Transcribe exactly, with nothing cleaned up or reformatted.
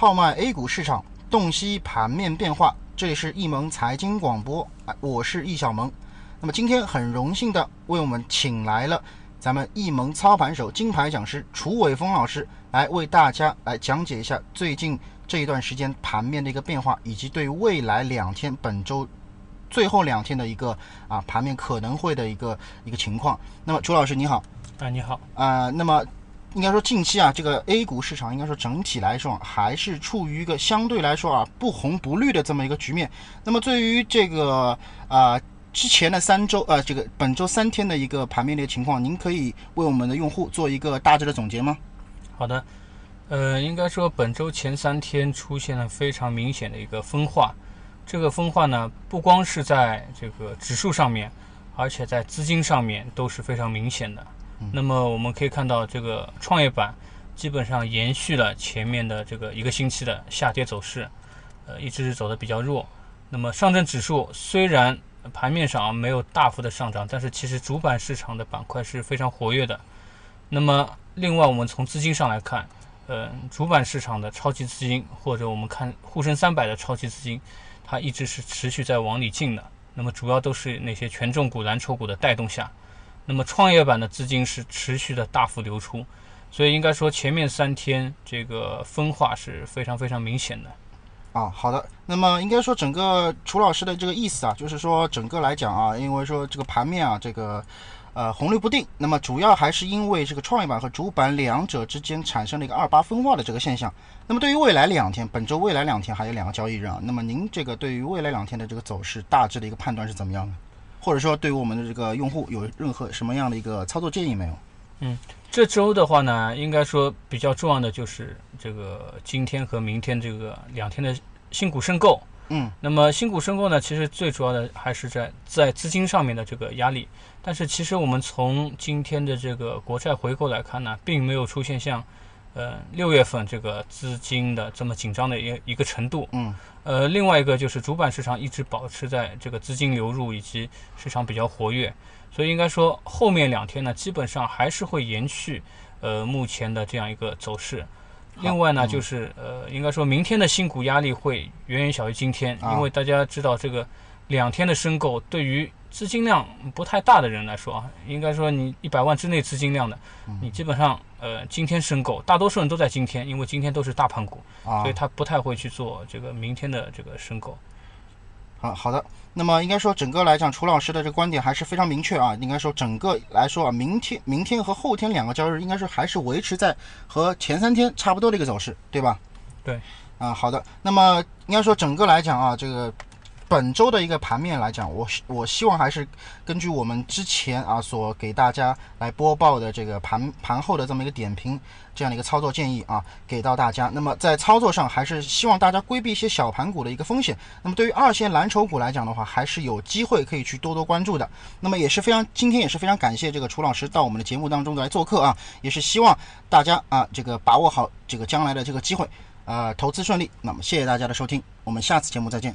号脉 A 股市场，洞悉盘面变化。这里是易盟财经广播，我是易小萌。那么今天很荣幸的为我们请来了咱们易盟操盘手、金牌讲师楚伟峰老师，来为大家来讲解一下最近这一段时间盘面的一个变化，以及对未来两天本周。最后两天的一个啊盘面可能会的一个一个情况。那么楚老师你好。啊你好。呃那么应该说近期啊这个 A 股市场应该说整体来说、啊、还是处于一个相对来说啊不红不绿的这么一个局面。那么对于这个啊之前的三周啊这个本周三天的一个盘面的情况，您可以为我们的用户做一个大致的总结吗？好的。呃应该说本周前三天出现了非常明显的一个分化。这个分化呢，不光是在这个指数上面，而且在资金上面都是非常明显的。那么我们可以看到，这个创业板基本上延续了前面的这个一个星期的下跌走势，呃，一直是走得比较弱。那么上证指数虽然盘面上没有大幅的上涨，但是其实主板市场的板块是非常活跃的。那么另外我们从资金上来看，呃，主板市场的超级资金，或者我们看沪深三百的超级资金，它一直是持续在往里进的，那么主要都是那些权重股、蓝筹股的带动下，那么创业板的资金是持续的大幅流出，所以应该说前面三天这个分化是非常非常明显的。啊，好的，那么应该说整个楚老师的这个意思啊，就是说整个来讲啊，因为说这个盘面啊，这个呃红绿不定，那么主要还是因为这个创业板和主板两者之间产生了一个二八分化的这个现象。那么对于未来两天，本周未来两天还有两个交易日啊，那么您这个对于未来两天的这个走势大致的一个判断是怎么样的？或者说对于我们的这个用户有任何什么样的一个操作建议没有？嗯，这周的话呢，应该说比较重要的就是这个今天和明天这个两天的新股申购。嗯，那么新股申购呢，其实最主要的还是在在资金上面的这个压力。但是其实我们从今天的这个国债回购来看呢，并没有出现像呃六月份这个资金的这么紧张的一一个程度。嗯，呃，另外一个就是主板市场一直保持在这个资金流入以及市场比较活跃，所以应该说后面两天呢，基本上还是会延续呃目前的这样一个走势。另外呢，嗯、就是呃，应该说明天的新股压力会远远小于今天，因为大家知道这个两天的申购对于资金量不太大的人来说啊，应该说你一百万之内资金量的，你基本上呃今天申购，大多数人都在今天，因为今天都是大盘股，啊、所以他不太会去做这个明天的这个申购。啊，好的。那么应该说整个来讲，楚老师的这个观点还是非常明确啊。应该说整个来说啊，明天、明天和后天两个交易日，应该说还是维持在和前三天差不多的一个走势，对吧？对。啊，好的。那么应该说整个来讲啊，这个本周的一个盘面来讲，我我希望还是根据我们之前啊所给大家来播报的这个盘盘后的这么一个点评，这样的一个操作建议啊，给到大家。那么在操作上，还是希望大家规避一些小盘股的一个风险。那么对于二线蓝筹股来讲的话，还是有机会可以去多多关注的。那么也是非常，今天也是非常感谢这个楚老师到我们的节目当中来做客啊，也是希望大家啊这个把握好这个将来的这个机会，呃，投资顺利。那么谢谢大家的收听，我们下次节目再见。